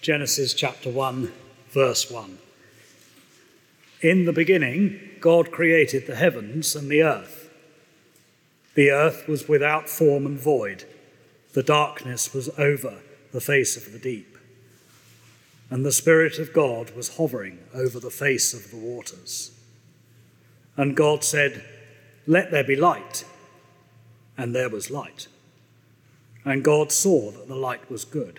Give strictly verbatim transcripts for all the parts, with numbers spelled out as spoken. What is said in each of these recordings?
Genesis chapter one, verse one. In the beginning, God created the heavens and the earth. The earth was without form and void. The darkness was over the face of the deep. And the Spirit of God was hovering over the face of the waters. And God said, "Let there be light." And there was light. And God saw that the light was good.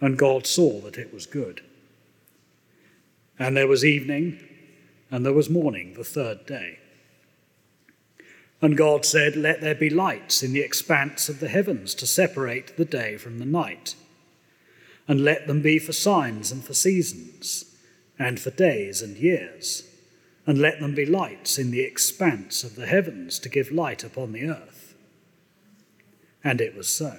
And God saw that it was good. And there was evening, and there was morning, the third day. And God said, "Let there be lights in the expanse of the heavens to separate the day from the night, and let them be for signs and for seasons, and for days and years. And let them be lights in the expanse of the heavens to give light upon the earth." And it was so.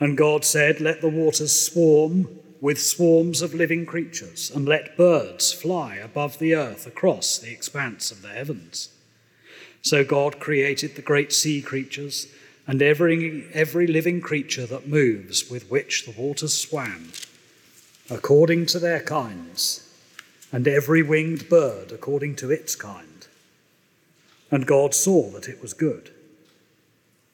And God said, "Let the waters swarm with swarms of living creatures, and let birds fly above the earth across the expanse of the heavens." So God created the great sea creatures and every, every living creature that moves, with which the waters swam, according to their kinds, and every winged bird according to its kind. And God saw that it was good.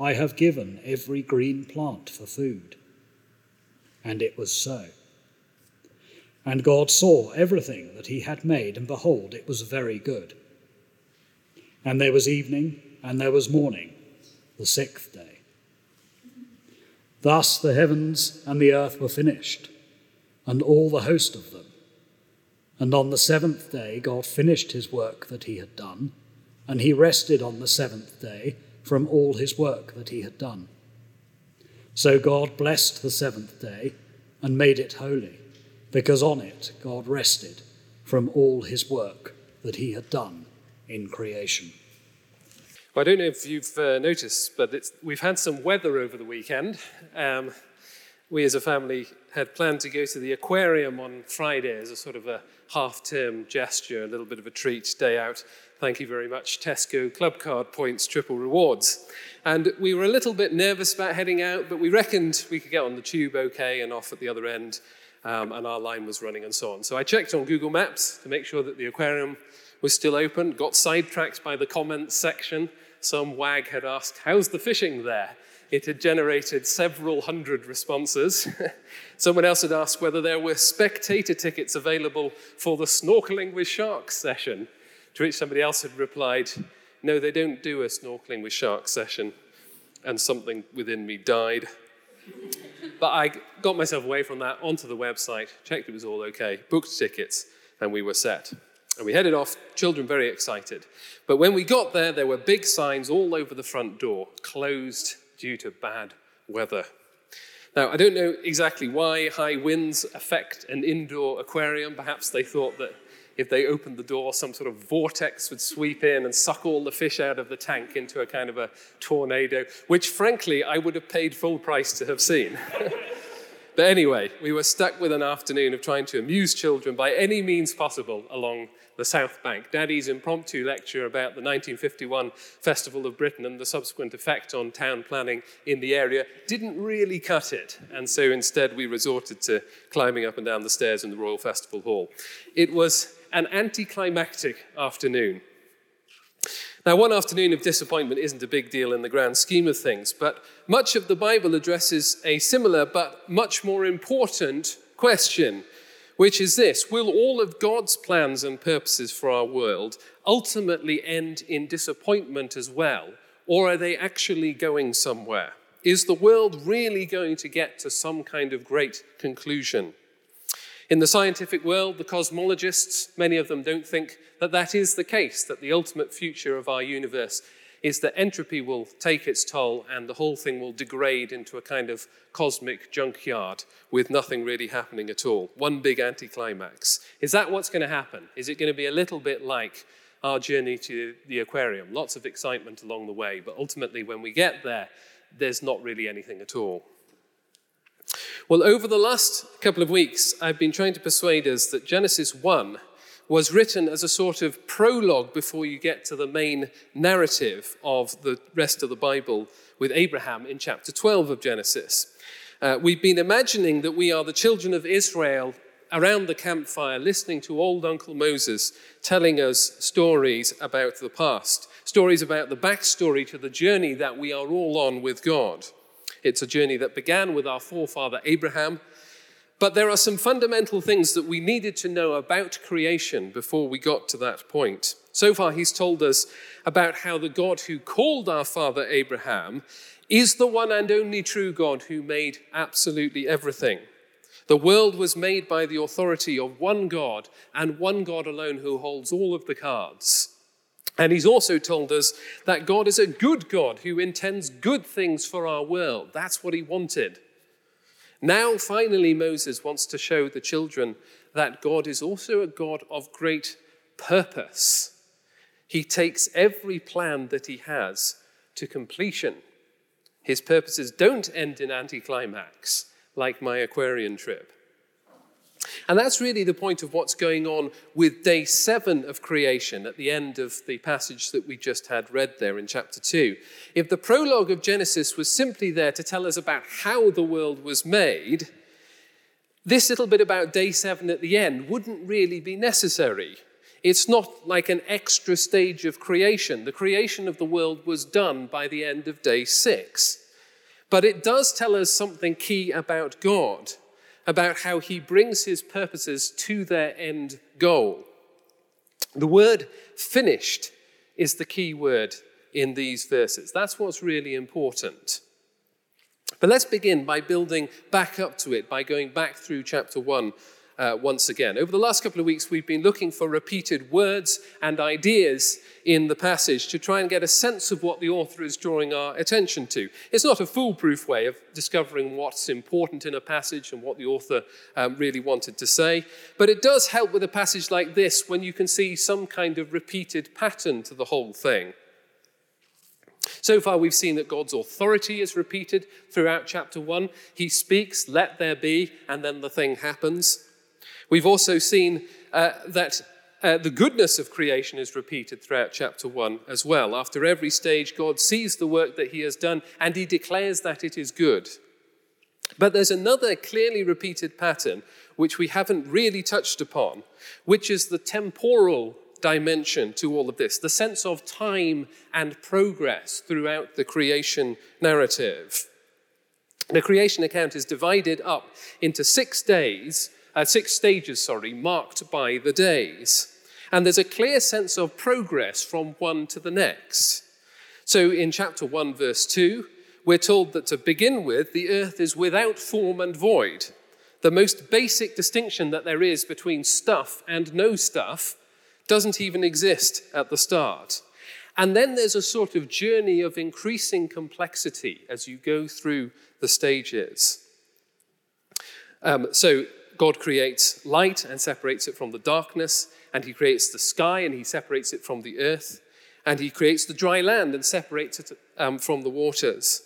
I have given every green plant for food. And it was so. And God saw everything that he had made, and behold, it was very good. And there was evening, and there was morning, the sixth day. Thus the heavens and the earth were finished, and all the host of them. And on the seventh day God finished his work that he had done, and he rested on the seventh day from all his work that he had done. So God blessed the seventh day and made it holy, because on it God rested from all his work that he had done in creation. Well, I don't know if you've uh, noticed, but it's, we've had some weather over the weekend. Um, we as a family had planned to go to the aquarium on Friday as a sort of a half-term gesture, a little bit of a treat, day out. Thank you very much, Tesco Club Card Points, Triple Rewards. And we were a little bit nervous about heading out, but we reckoned we could get on the tube okay and off at the other end, um, and our line was running and so on. So I checked on Google Maps to make sure that the aquarium was still open, got sidetracked by the comments section. Some wag had asked, how's the fishing there? It had generated several hundred responses. Someone else had asked whether there were spectator tickets available for the snorkeling with sharks session, to which somebody else had replied, no, they don't do a snorkeling with sharks session. And something within me died. But I got myself away from that, onto the website, checked it was all okay, booked tickets, and we were set. And we headed off, children very excited. But when we got there, there were big signs all over the front door, closed due to bad weather. Now, I don't know exactly why high winds affect an indoor aquarium. Perhaps they thought that if they opened the door, some sort of vortex would sweep in and suck all the fish out of the tank into a kind of a tornado, which frankly, I would have paid full price to have seen. But anyway, we were stuck with an afternoon of trying to amuse children by any means possible along the South Bank. Daddy's impromptu lecture about the nineteen fifty-one Festival of Britain and the subsequent effect on town planning in the area didn't really cut it. And so instead we resorted to climbing up and down the stairs in the Royal Festival Hall. It was an anticlimactic afternoon. Now, one afternoon of disappointment isn't a big deal in the grand scheme of things, but much of the Bible addresses a similar but much more important question, which is this: will all of God's plans and purposes for our world ultimately end in disappointment as well, or are they actually going somewhere? Is the world really going to get to some kind of great conclusion? In the scientific world, the cosmologists, many of them don't think that that is the case, that the ultimate future of our universe is that entropy will take its toll and the whole thing will degrade into a kind of cosmic junkyard with nothing really happening at all. One big anticlimax. Is that what's going to happen? Is it going to be a little bit like our journey to the aquarium? Lots of excitement along the way, but ultimately when we get there, there's not really anything at all. Well, over the last couple of weeks, I've been trying to persuade us that Genesis one was written as a sort of prologue before you get to the main narrative of the rest of the Bible with Abraham in chapter twelve of Genesis. Uh, we've been imagining that we are the children of Israel around the campfire, listening to old Uncle Moses telling us stories about the past, stories about the backstory to the journey that we are all on with God. It's a journey that began with our forefather Abraham, but there are some fundamental things that we needed to know about creation before we got to that point. So far, he's told us about how the God who called our father Abraham is the one and only true God who made absolutely everything. The world was made by the authority of one God and one God alone who holds all of the cards. And he's also told us that God is a good God who intends good things for our world. That's what he wanted. Now, finally, Moses wants to show the children that God is also a God of great purpose. He takes every plan that he has to completion. His purposes don't end in anticlimax, like my aquarium trip. And that's really the point of what's going on with day seven of creation at the end of the passage that we just had read there in chapter two. If the prologue of Genesis was simply there to tell us about how the world was made, this little bit about day seven at the end wouldn't really be necessary. It's not like an extra stage of creation. The creation of the world was done by the end of day six. But it does tell us something key about God, about how he brings his purposes to their end goal. The word finished is the key word in these verses. That's what's really important. But let's begin by building back up to it, by going back through chapter one uh, once again. Over the last couple of weeks, we've been looking for repeated words and ideas in the passage to try and get a sense of what the author is drawing our attention to. It's not a foolproof way of discovering what's important in a passage and what the author um, really wanted to say, but it does help with a passage like this when you can see some kind of repeated pattern to the whole thing. So far, we've seen that God's authority is repeated throughout chapter one. He speaks, let there be, and then the thing happens. We've also seen uh, that Uh, the goodness of creation is repeated throughout chapter one as well. After every stage, God sees the work that he has done and he declares that it is good. But there's another clearly repeated pattern which we haven't really touched upon, which is the temporal dimension to all of this, the sense of time and progress throughout the creation narrative. The creation account is divided up into six days Uh, six stages, sorry, marked by the days. And there's a clear sense of progress from one to the next. So in chapter one, verse two, we're told that to begin with, the earth is without form and void. The most basic distinction that there is between stuff and no stuff doesn't even exist at the start. And then there's a sort of journey of increasing complexity as you go through the stages. Um, so... God creates light and separates it from the darkness, and he creates the sky and he separates it from the earth, and he creates the dry land and separates it um, from the waters.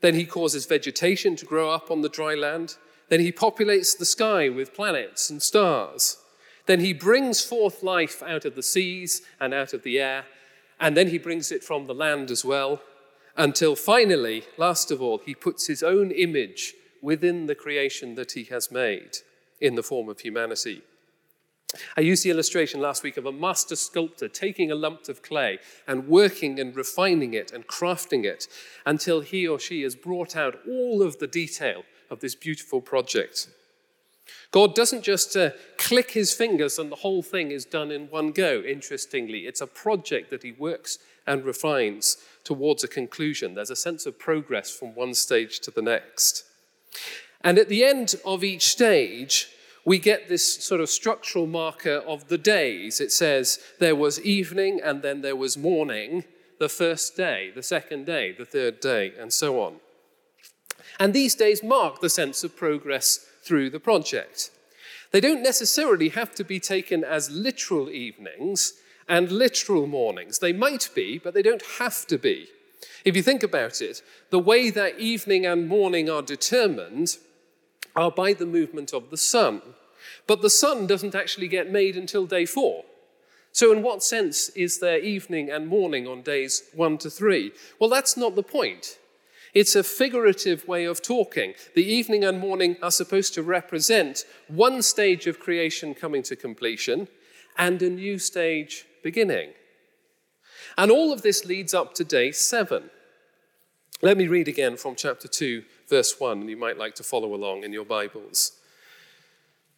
Then he causes vegetation to grow up on the dry land. Then he populates the sky with planets and stars. Then he brings forth life out of the seas and out of the air, and then he brings it from the land as well, until finally, last of all, he puts his own image within the creation that he has made, in the form of humanity. I used the illustration last week of a master sculptor taking a lump of clay and working and refining it and crafting it until he or she has brought out all of the detail of this beautiful project. God doesn't just uh, click his fingers and the whole thing is done in one go. Interestingly, it's a project that he works and refines towards a conclusion. There's a sense of progress from one stage to the next. And at the end of each stage, we get this sort of structural marker of the days. It says, there was evening and then there was morning, the first day, the second day, the third day, and so on. And these days mark the sense of progress through the project. They don't necessarily have to be taken as literal evenings and literal mornings. They might be, but they don't have to be. If you think about it, the way that evening and morning are determined are by the movement of the sun. But the sun doesn't actually get made until day four. So in what sense is there evening and morning on days one to three? Well, that's not the point. It's a figurative way of talking. The evening and morning are supposed to represent one stage of creation coming to completion and a new stage beginning. And all of this leads up to day seven. Let me read again from chapter two, verse one, and you might like to follow along in your Bibles.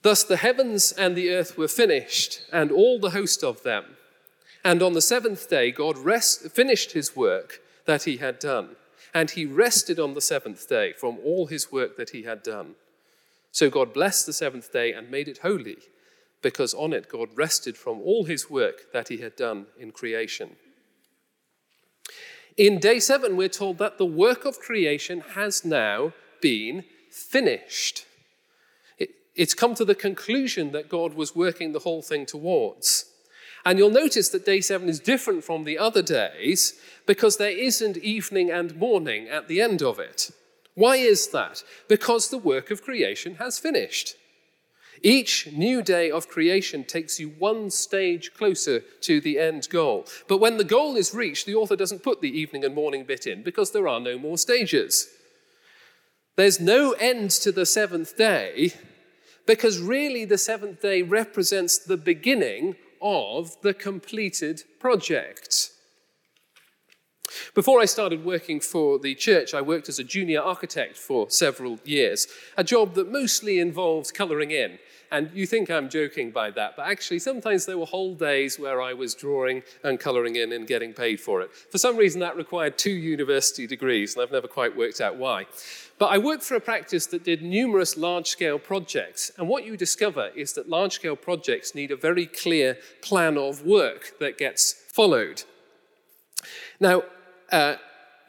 Thus the heavens and the earth were finished, and all the host of them. And on the seventh day God rest, finished his work that he had done, and he rested on the seventh day from all his work that he had done. So God blessed the seventh day and made it holy, because on it God rested from all his work that he had done in creation. In day seven, we're told that the work of creation has now been finished. It, it's come to the conclusion that God was working the whole thing towards. And you'll notice that day seven is different from the other days because there isn't evening and morning at the end of it. Why is that? Because the work of creation has finished. Each new day of creation takes you one stage closer to the end goal. But when the goal is reached, the author doesn't put the evening and morning bit in because there are no more stages. There's no end to the seventh day because really the seventh day represents the beginning of the completed project. Before I started working for the church, I worked as a junior architect for several years, a job that mostly involved colouring in. And you think I'm joking by that, but actually sometimes there were whole days where I was drawing and colouring in and getting paid for it. For some reason, that required two university degrees, and I've never quite worked out why. But I worked for a practice that did numerous large-scale projects, and what you discover is that large-scale projects need a very clear plan of work that gets followed. Now, Uh,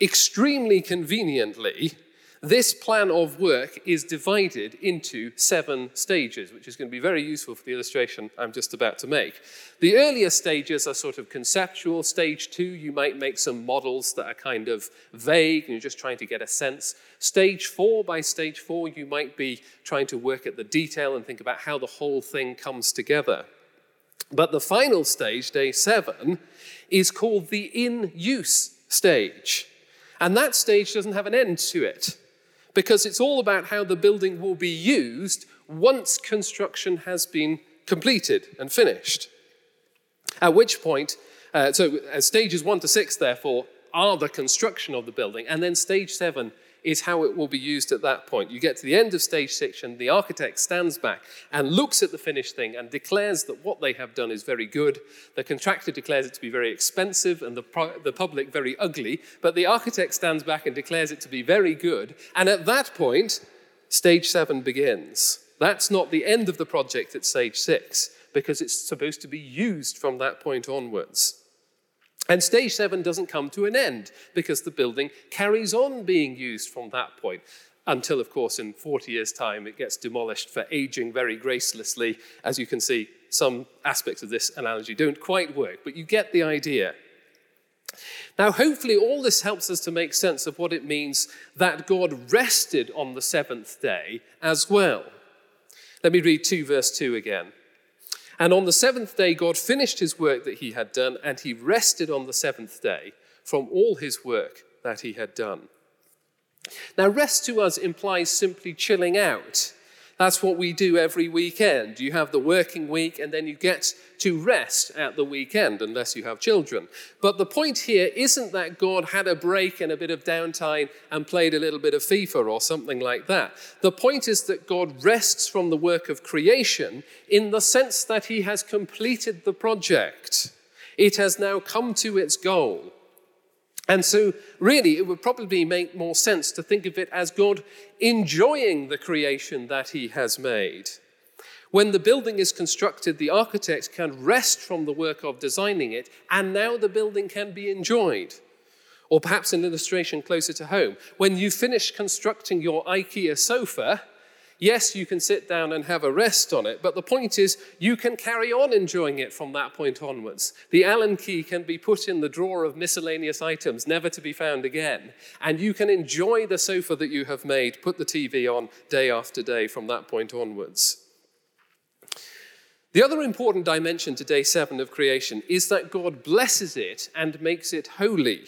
extremely conveniently, this plan of work is divided into seven stages, which is going to be very useful for the illustration I'm just about to make. The earlier stages are sort of conceptual. Stage two, you might make some models that are kind of vague, and you're just trying to get a sense. Stage four, by stage four, you might be trying to work at the detail and think about how the whole thing comes together. But the final stage, day seven, is called the in-use stage. And that stage doesn't have an end to it because it's all about how the building will be used once construction has been completed and finished. At which point, uh, so stages one to six, therefore, are the construction of the building. And then stage seven is how it will be used at that point. You get to the end of stage six and the architect stands back and looks at the finished thing and declares that what they have done is very good. The contractor declares it to be very expensive and the, pro- the public very ugly, but the architect stands back and declares it to be very good. And at that point, stage seven begins. That's not the end of the project at stage six because it's supposed to be used from that point onwards. And stage seven doesn't come to an end because the building carries on being used from that point until, of course, in forty years' time, it gets demolished for aging very gracelessly. As you can see, some aspects of this analogy don't quite work, but you get the idea. Now, hopefully, all this helps us to make sense of what it means that God rested on the seventh day as well. Let me read two, verse two again. And on the seventh day, God finished his work that he had done, and he rested on the seventh day from all his work that he had done. Now, rest to us implies simply chilling out. That's what we do every weekend. You have the working week, and then you get to rest at the weekend, unless you have children. But the point here isn't that God had a break and a bit of downtime and played a little bit of FIFA or something like that. The point is that God rests from the work of creation in the sense that he has completed the project. It has now come to its goal. And so, really, it would probably make more sense to think of it as God enjoying the creation that he has made. When the building is constructed, the architect can rest from the work of designing it, and now the building can be enjoyed. Or perhaps an illustration closer to home. When you finish constructing your IKEA sofa, yes, you can sit down and have a rest on it, but the point is you can carry on enjoying it from that point onwards. The Allen key can be put in the drawer of miscellaneous items, never to be found again, and you can enjoy the sofa that you have made, put the T V on day after day from that point onwards. The other important dimension to day seven of creation is that God blesses it and makes it holy.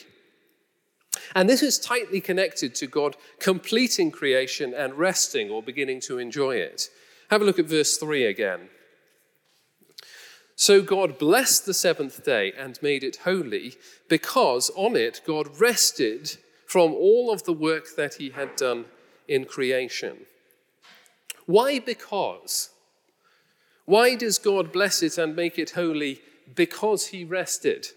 And this is tightly connected to God completing creation and resting or beginning to enjoy it. Have a look at verse three again. So God blessed the seventh day and made it holy because on it God rested from all of the work that he had done in creation. Why because? Why does God bless it and make it holy because he rested?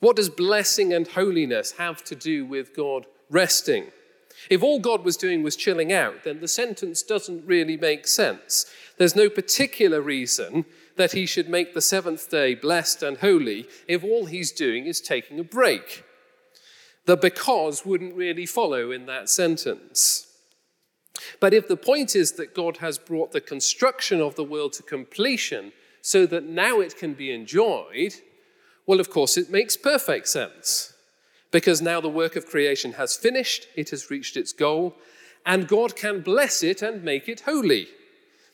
What does blessing and holiness have to do with God resting? If all God was doing was chilling out, then the sentence doesn't really make sense. There's no particular reason that he should make the seventh day blessed and holy if all he's doing is taking a break. The because wouldn't really follow in that sentence. But if the point is that God has brought the construction of the world to completion so that now it can be enjoyed, well, of course, it makes perfect sense because now the work of creation has finished, it has reached its goal, and God can bless it and make it holy.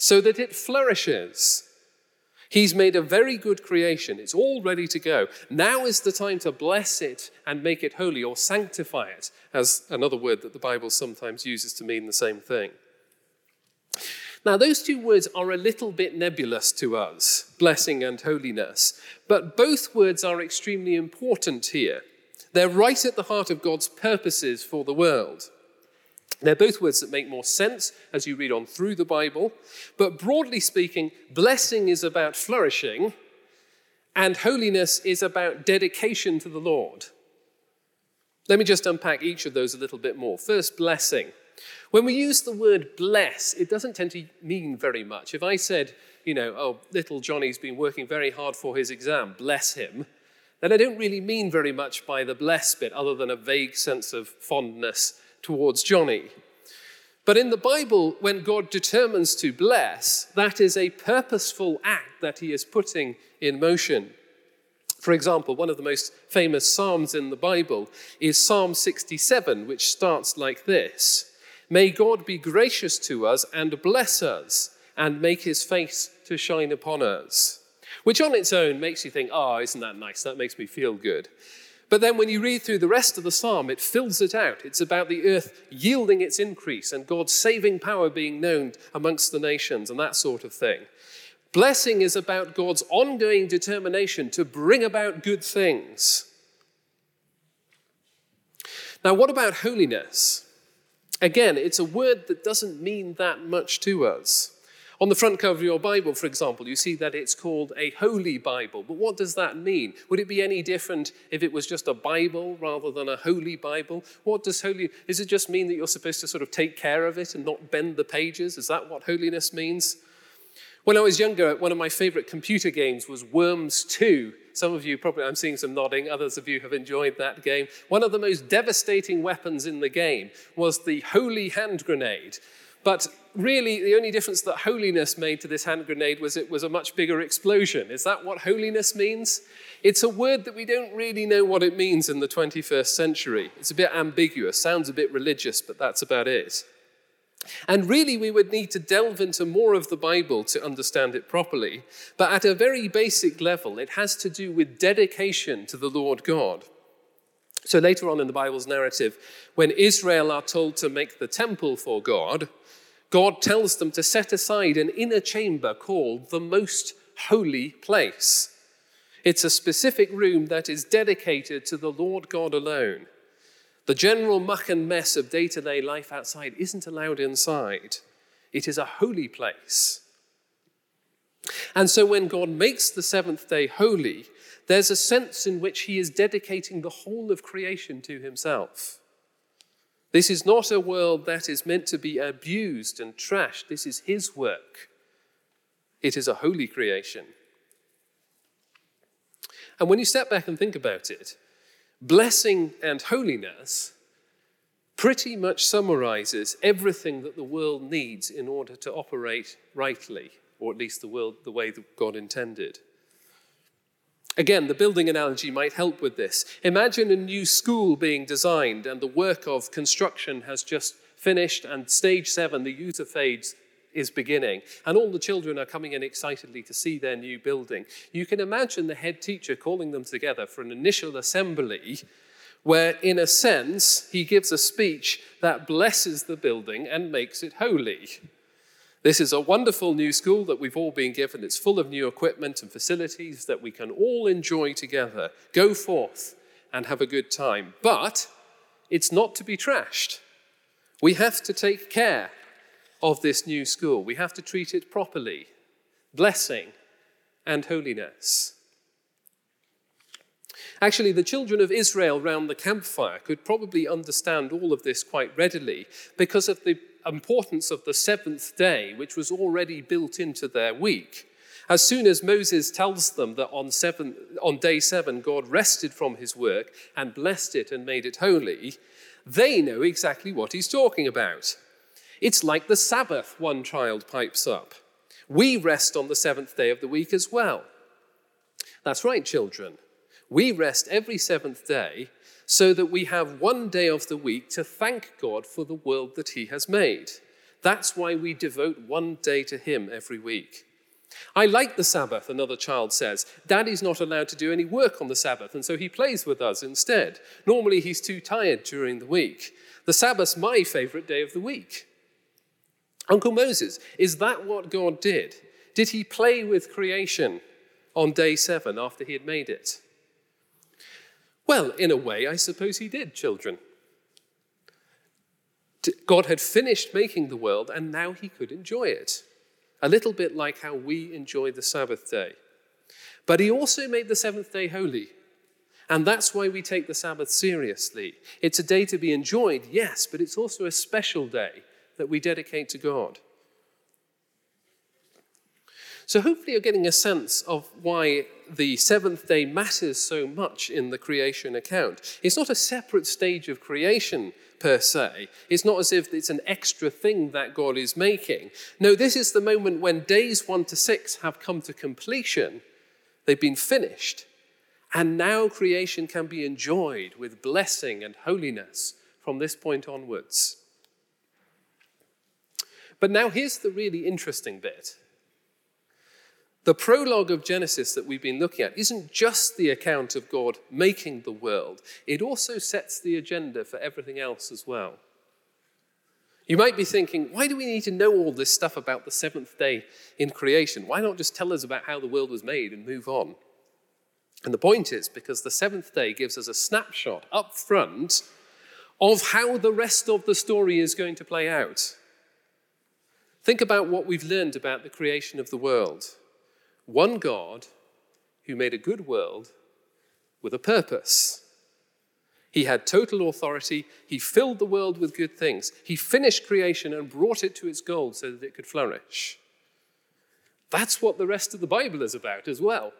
so that it flourishes. He's made a very good creation. It's all ready to go. Now is the time to bless it and make it holy, or sanctify it, as another word that the Bible sometimes uses to mean the same thing. Now, those two words are a little bit nebulous to us, blessing and holiness, but both words are extremely important here. They're right at the heart of God's purposes for the world. They're both words that make more sense as you read on through the Bible. But broadly speaking, blessing is about flourishing, and holiness is about dedication to the Lord. Let me just unpack each of those a little bit more. First, blessing. When we use the word bless, it doesn't tend to mean very much. If I said, you know, oh, little Johnny's been working very hard for his exam, bless him, then I don't really mean very much by the bless bit, other than a vague sense of fondness towards Johnny. But in the Bible, when God determines to bless, that is a purposeful act that he is putting in motion. For example, one of the most famous Psalms in the Bible is Psalm sixty-seven, which starts like this: "May God be gracious to us and bless us and make his face to shine upon us." Which on its own makes you think, oh, isn't that nice? That makes me feel good. But then when you read through the rest of the psalm, it fills it out. It's about the earth yielding its increase and God's saving power being known amongst the nations and that sort of thing. Blessing is about God's ongoing determination to bring about good things. Now, what about holiness? Again, it's a word that doesn't mean that much to us. On the front cover of your Bible, for example, you see that it's called a holy Bible. But what does that mean? Would it be any different if it was just a Bible rather than a holy Bible? What does holy, does it just mean that you're supposed to sort of take care of it and not bend the pages? Is that what holiness means? When I was younger, one of my favorite computer games was Worms two. Some of you probably, I'm seeing some nodding, others of you have enjoyed that game. One of the most devastating weapons in the game was the holy hand grenade. But really, the only difference that holiness made to this hand grenade was it was a much bigger explosion. Is that what holiness means? It's a word that we don't really know what it means in the twenty-first century. It's a bit ambiguous, sounds a bit religious, but that's about it. And really, we would need to delve into more of the Bible to understand it properly. But at a very basic level, it has to do with dedication to the Lord God. So later on in the Bible's narrative, when Israel are told to make the temple for God, God tells them to set aside an inner chamber called the most holy place. It's a specific room that is dedicated to the Lord God alone. The general muck and mess of day-to-day life outside isn't allowed inside. It is a holy place. And so when God makes the seventh day holy, there's a sense in which he is dedicating the whole of creation to himself. This is not a world that is meant to be abused and trashed. This is his work. It is a holy creation. And when you step back and think about it, blessing and holiness pretty much summarizes everything that the world needs in order to operate rightly, or at least the world the way that God intended. Again, the building analogy might help with this. Imagine a new school being designed and the work of construction has just finished and stage seven, the user phase, is beginning. And all the children are coming in excitedly to see their new building. You can imagine the head teacher calling them together for an initial assembly where, in a sense, he gives a speech that blesses the building and makes it holy. This is a wonderful new school that we've all been given. It's full of new equipment and facilities that we can all enjoy together. Go forth and have a good time. But it's not to be trashed. We have to take care of this new school. We have to treat it properly. Blessing and holiness. Actually, the children of Israel round the campfire could probably understand all of this quite readily because of the importance of the seventh day, which was already built into their week. As soon as Moses tells them that on seven, on day seven, God rested from his work and blessed it and made it holy, they know exactly what he's talking about. It's like the Sabbath, one child pipes up. We rest on the seventh day of the week as well. That's right, children. We rest every seventh day so that we have one day of the week to thank God for the world that he has made. That's why we devote one day to him every week. I like the Sabbath, another child says. Daddy's not allowed to do any work on the Sabbath, and so he plays with us instead. Normally he's too tired during the week. The Sabbath's my favorite day of the week. Uncle Moses, is that what God did? Did he play with creation on day seven after he had made it? Well, in a way, I suppose he did, children. God had finished making the world, and now he could enjoy it. A little bit like how we enjoy the Sabbath day. But he also made the seventh day holy. And that's why we take the Sabbath seriously. It's a day to be enjoyed, yes, but it's also a special day that we dedicate to God. So hopefully you're getting a sense of why the seventh day matters so much in the creation account. It's not a separate stage of creation per se. It's not as if it's an extra thing that God is making. No, this is the moment when days one to six have come to completion. They've been finished. And now creation can be enjoyed with blessing and holiness from this point onwards. But now here's the really interesting bit. The prologue of Genesis that we've been looking at isn't just the account of God making the world. It also sets the agenda for everything else as well. You might be thinking, why do we need to know all this stuff about the seventh day in creation? Why not just tell us about how the world was made and move on? And the point is because the seventh day gives us a snapshot up front of how the rest of the story is going to play out. Think about what we've learned about the creation of the world. One God who made a good world with a purpose. He had total authority. He filled the world with good things. He finished creation and brought it to its goal so that it could flourish. That's what the rest of the Bible is about as well.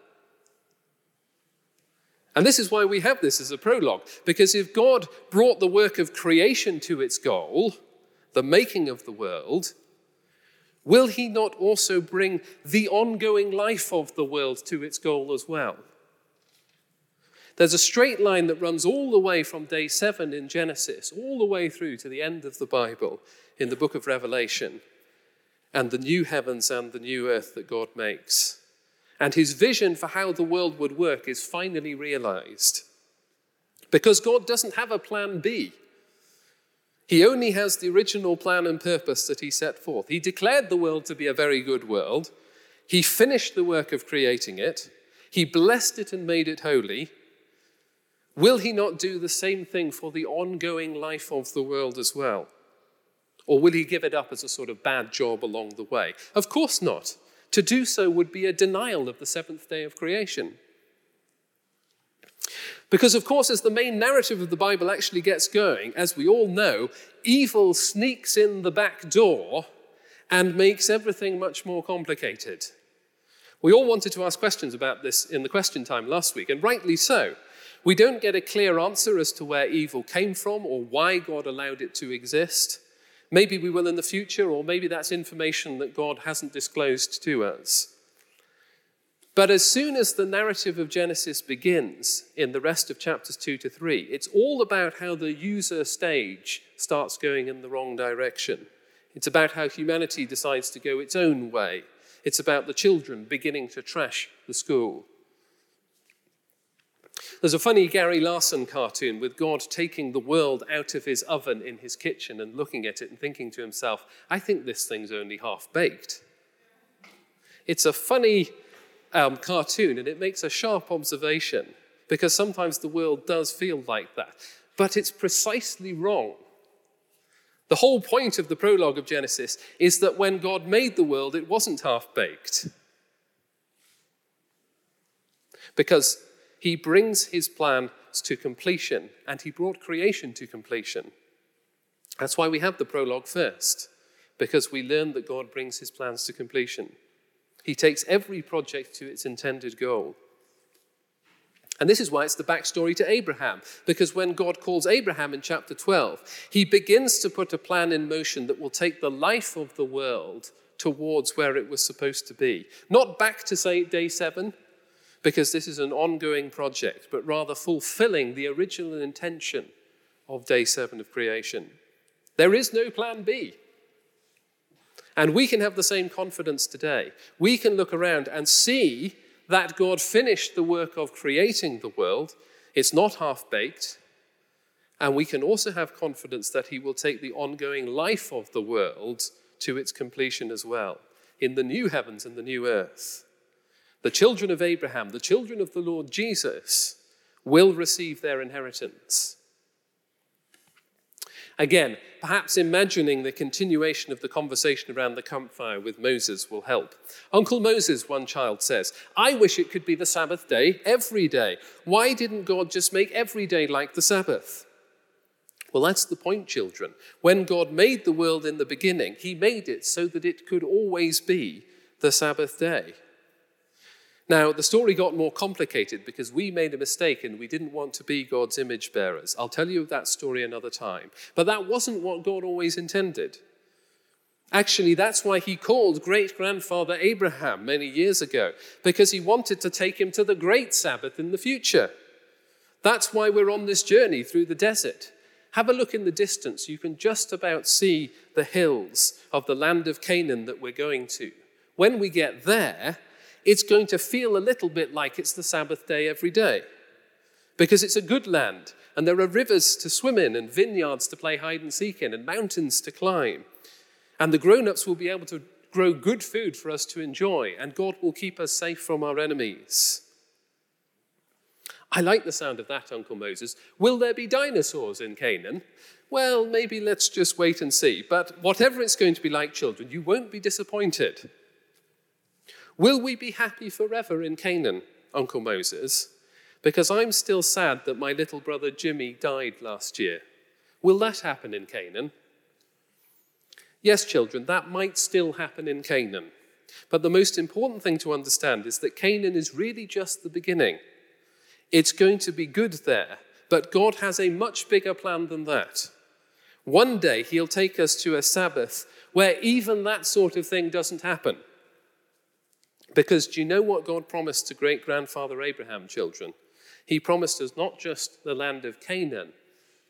And this is why we have this as a prologue, because if God brought the work of creation to its goal, the making of the world, will he not also bring the ongoing life of the world to its goal as well? There's a straight line that runs all the way from day seven in Genesis, all the way through to the end of the Bible in the book of Revelation, and the new heavens and the new earth that God makes. And his vision for how the world would work is finally realized. Because God doesn't have a plan B. He only has the original plan and purpose that he set forth. He declared the world to be a very good world. He finished the work of creating it. He blessed it and made it holy. Will he not do the same thing for the ongoing life of the world as well? Or will he give it up as a sort of bad job along the way? Of course not. To do so would be a denial of the seventh day of creation. Because, of course, as the main narrative of the Bible actually gets going, as we all know, evil sneaks in the back door and makes everything much more complicated. We all wanted to ask questions about this in the question time last week, and rightly so. We don't get a clear answer as to where evil came from or why God allowed it to exist. Maybe we will in the future, or maybe that's information that God hasn't disclosed to us. But as soon as the narrative of Genesis begins in the rest of chapters two to three, it's all about how the user stage starts going in the wrong direction. It's about how humanity decides to go its own way. It's about the children beginning to trash the school. There's a funny Gary Larson cartoon with God taking the world out of his oven in his kitchen and looking at it and thinking to himself, I think this thing's only half-baked. It's a funny Um, cartoon, and it makes a sharp observation, because sometimes the world does feel like that. But it's precisely wrong. The whole point of the prologue of Genesis is that when God made the world, it wasn't half-baked. Because he brings his plans to completion, and he brought creation to completion. That's why we have the prologue first, because we learn that God brings his plans to completion. He takes every project to its intended goal. And this is why it's the backstory to Abraham, because when God calls Abraham in chapter twelve, he begins to put a plan in motion that will take the life of the world towards where it was supposed to be. Not back to, say, day seven, because this is an ongoing project, but rather fulfilling the original intention of day seven of creation. There is no plan B. And we can have the same confidence today. We can look around and see that God finished the work of creating the world. It's not half-baked. And we can also have confidence that he will take the ongoing life of the world to its completion as well, in the new heavens and the new earth. The children of Abraham, the children of the Lord Jesus, will receive their inheritance. Again, perhaps imagining the continuation of the conversation around the campfire with Moses will help. Uncle Moses, one child says, I wish it could be the Sabbath day every day. Why didn't God just make every day like the Sabbath? Well, that's the point, children. When God made the world in the beginning, he made it so that it could always be the Sabbath day. Now, the story got more complicated because we made a mistake and we didn't want to be God's image bearers. I'll tell you that story another time. But that wasn't what God always intended. Actually, that's why he called great-grandfather Abraham many years ago, because he wanted to take him to the great Sabbath in the future. That's why we're on this journey through the desert. Have a look in the distance. You can just about see the hills of the land of Canaan that we're going to. When we get there, it's going to feel a little bit like it's the Sabbath day every day, because it's a good land and there are rivers to swim in and vineyards to play hide and seek in and mountains to climb. And the grown-ups will be able to grow good food for us to enjoy, and God will keep us safe from our enemies. I like the sound of that, Uncle Moses. Will there be dinosaurs in Canaan? Well, maybe let's just wait and see. But whatever it's going to be like, children, you won't be disappointed. Will we be happy forever in Canaan, Uncle Moses? Because I'm still sad that my little brother Jimmy died last year. Will that happen in Canaan? Yes, children, that might still happen in Canaan. But the most important thing to understand is that Canaan is really just the beginning. It's going to be good there, but God has a much bigger plan than that. One day he'll take us to a Sabbath where even that sort of thing doesn't happen. Because do you know what God promised to great-grandfather Abraham, children? He promised us not just the land of Canaan,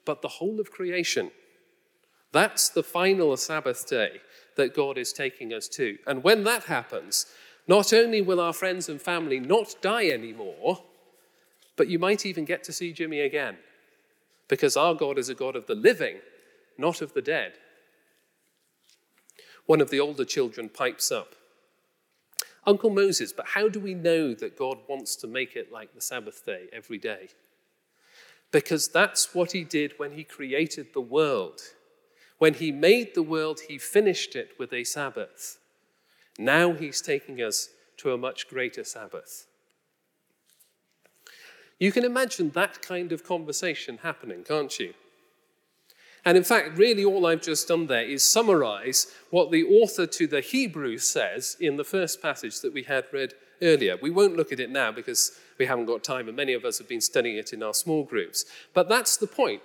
but the whole of creation. That's the final Sabbath day that God is taking us to. And when that happens, not only will our friends and family not die anymore, but you might even get to see Jimmy again, because our God is a God of the living, not of the dead. One of the older children pipes up, Uncle Moses, but how do we know that God wants to make it like the Sabbath day every day? Because that's what he did when he created the world. When he made the world, he finished it with a Sabbath. Now he's taking us to a much greater Sabbath. You can imagine that kind of conversation happening, can't you? And in fact, really all I've just done there is summarize what the author to the Hebrews says in the first passage that we had read earlier. We won't look at it now because we haven't got time, and many of us have been studying it in our small groups. But that's the point.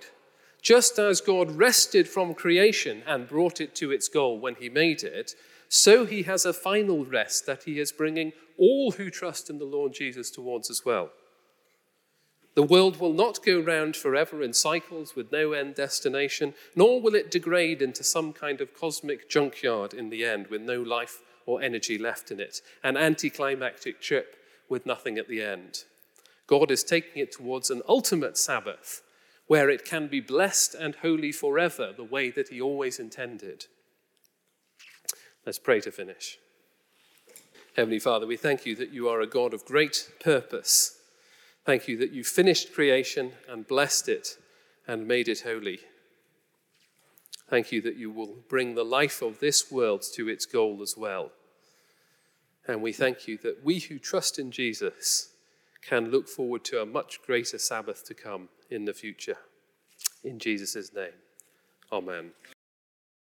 Just as God rested from creation and brought it to its goal when he made it, so he has a final rest that he is bringing all who trust in the Lord Jesus towards as well. The world will not go round forever in cycles with no end destination, nor will it degrade into some kind of cosmic junkyard in the end with no life or energy left in it, an anticlimactic trip with nothing at the end. God is taking it towards an ultimate Sabbath where it can be blessed and holy forever the way that he always intended. Let's pray to finish. Heavenly Father, we thank you that you are a God of great purpose. Thank you that you finished creation and blessed it and made it holy. Thank you that you will bring the life of this world to its goal as well. And we thank you that we who trust in Jesus can look forward to a much greater Sabbath to come in the future. In Jesus' name, amen.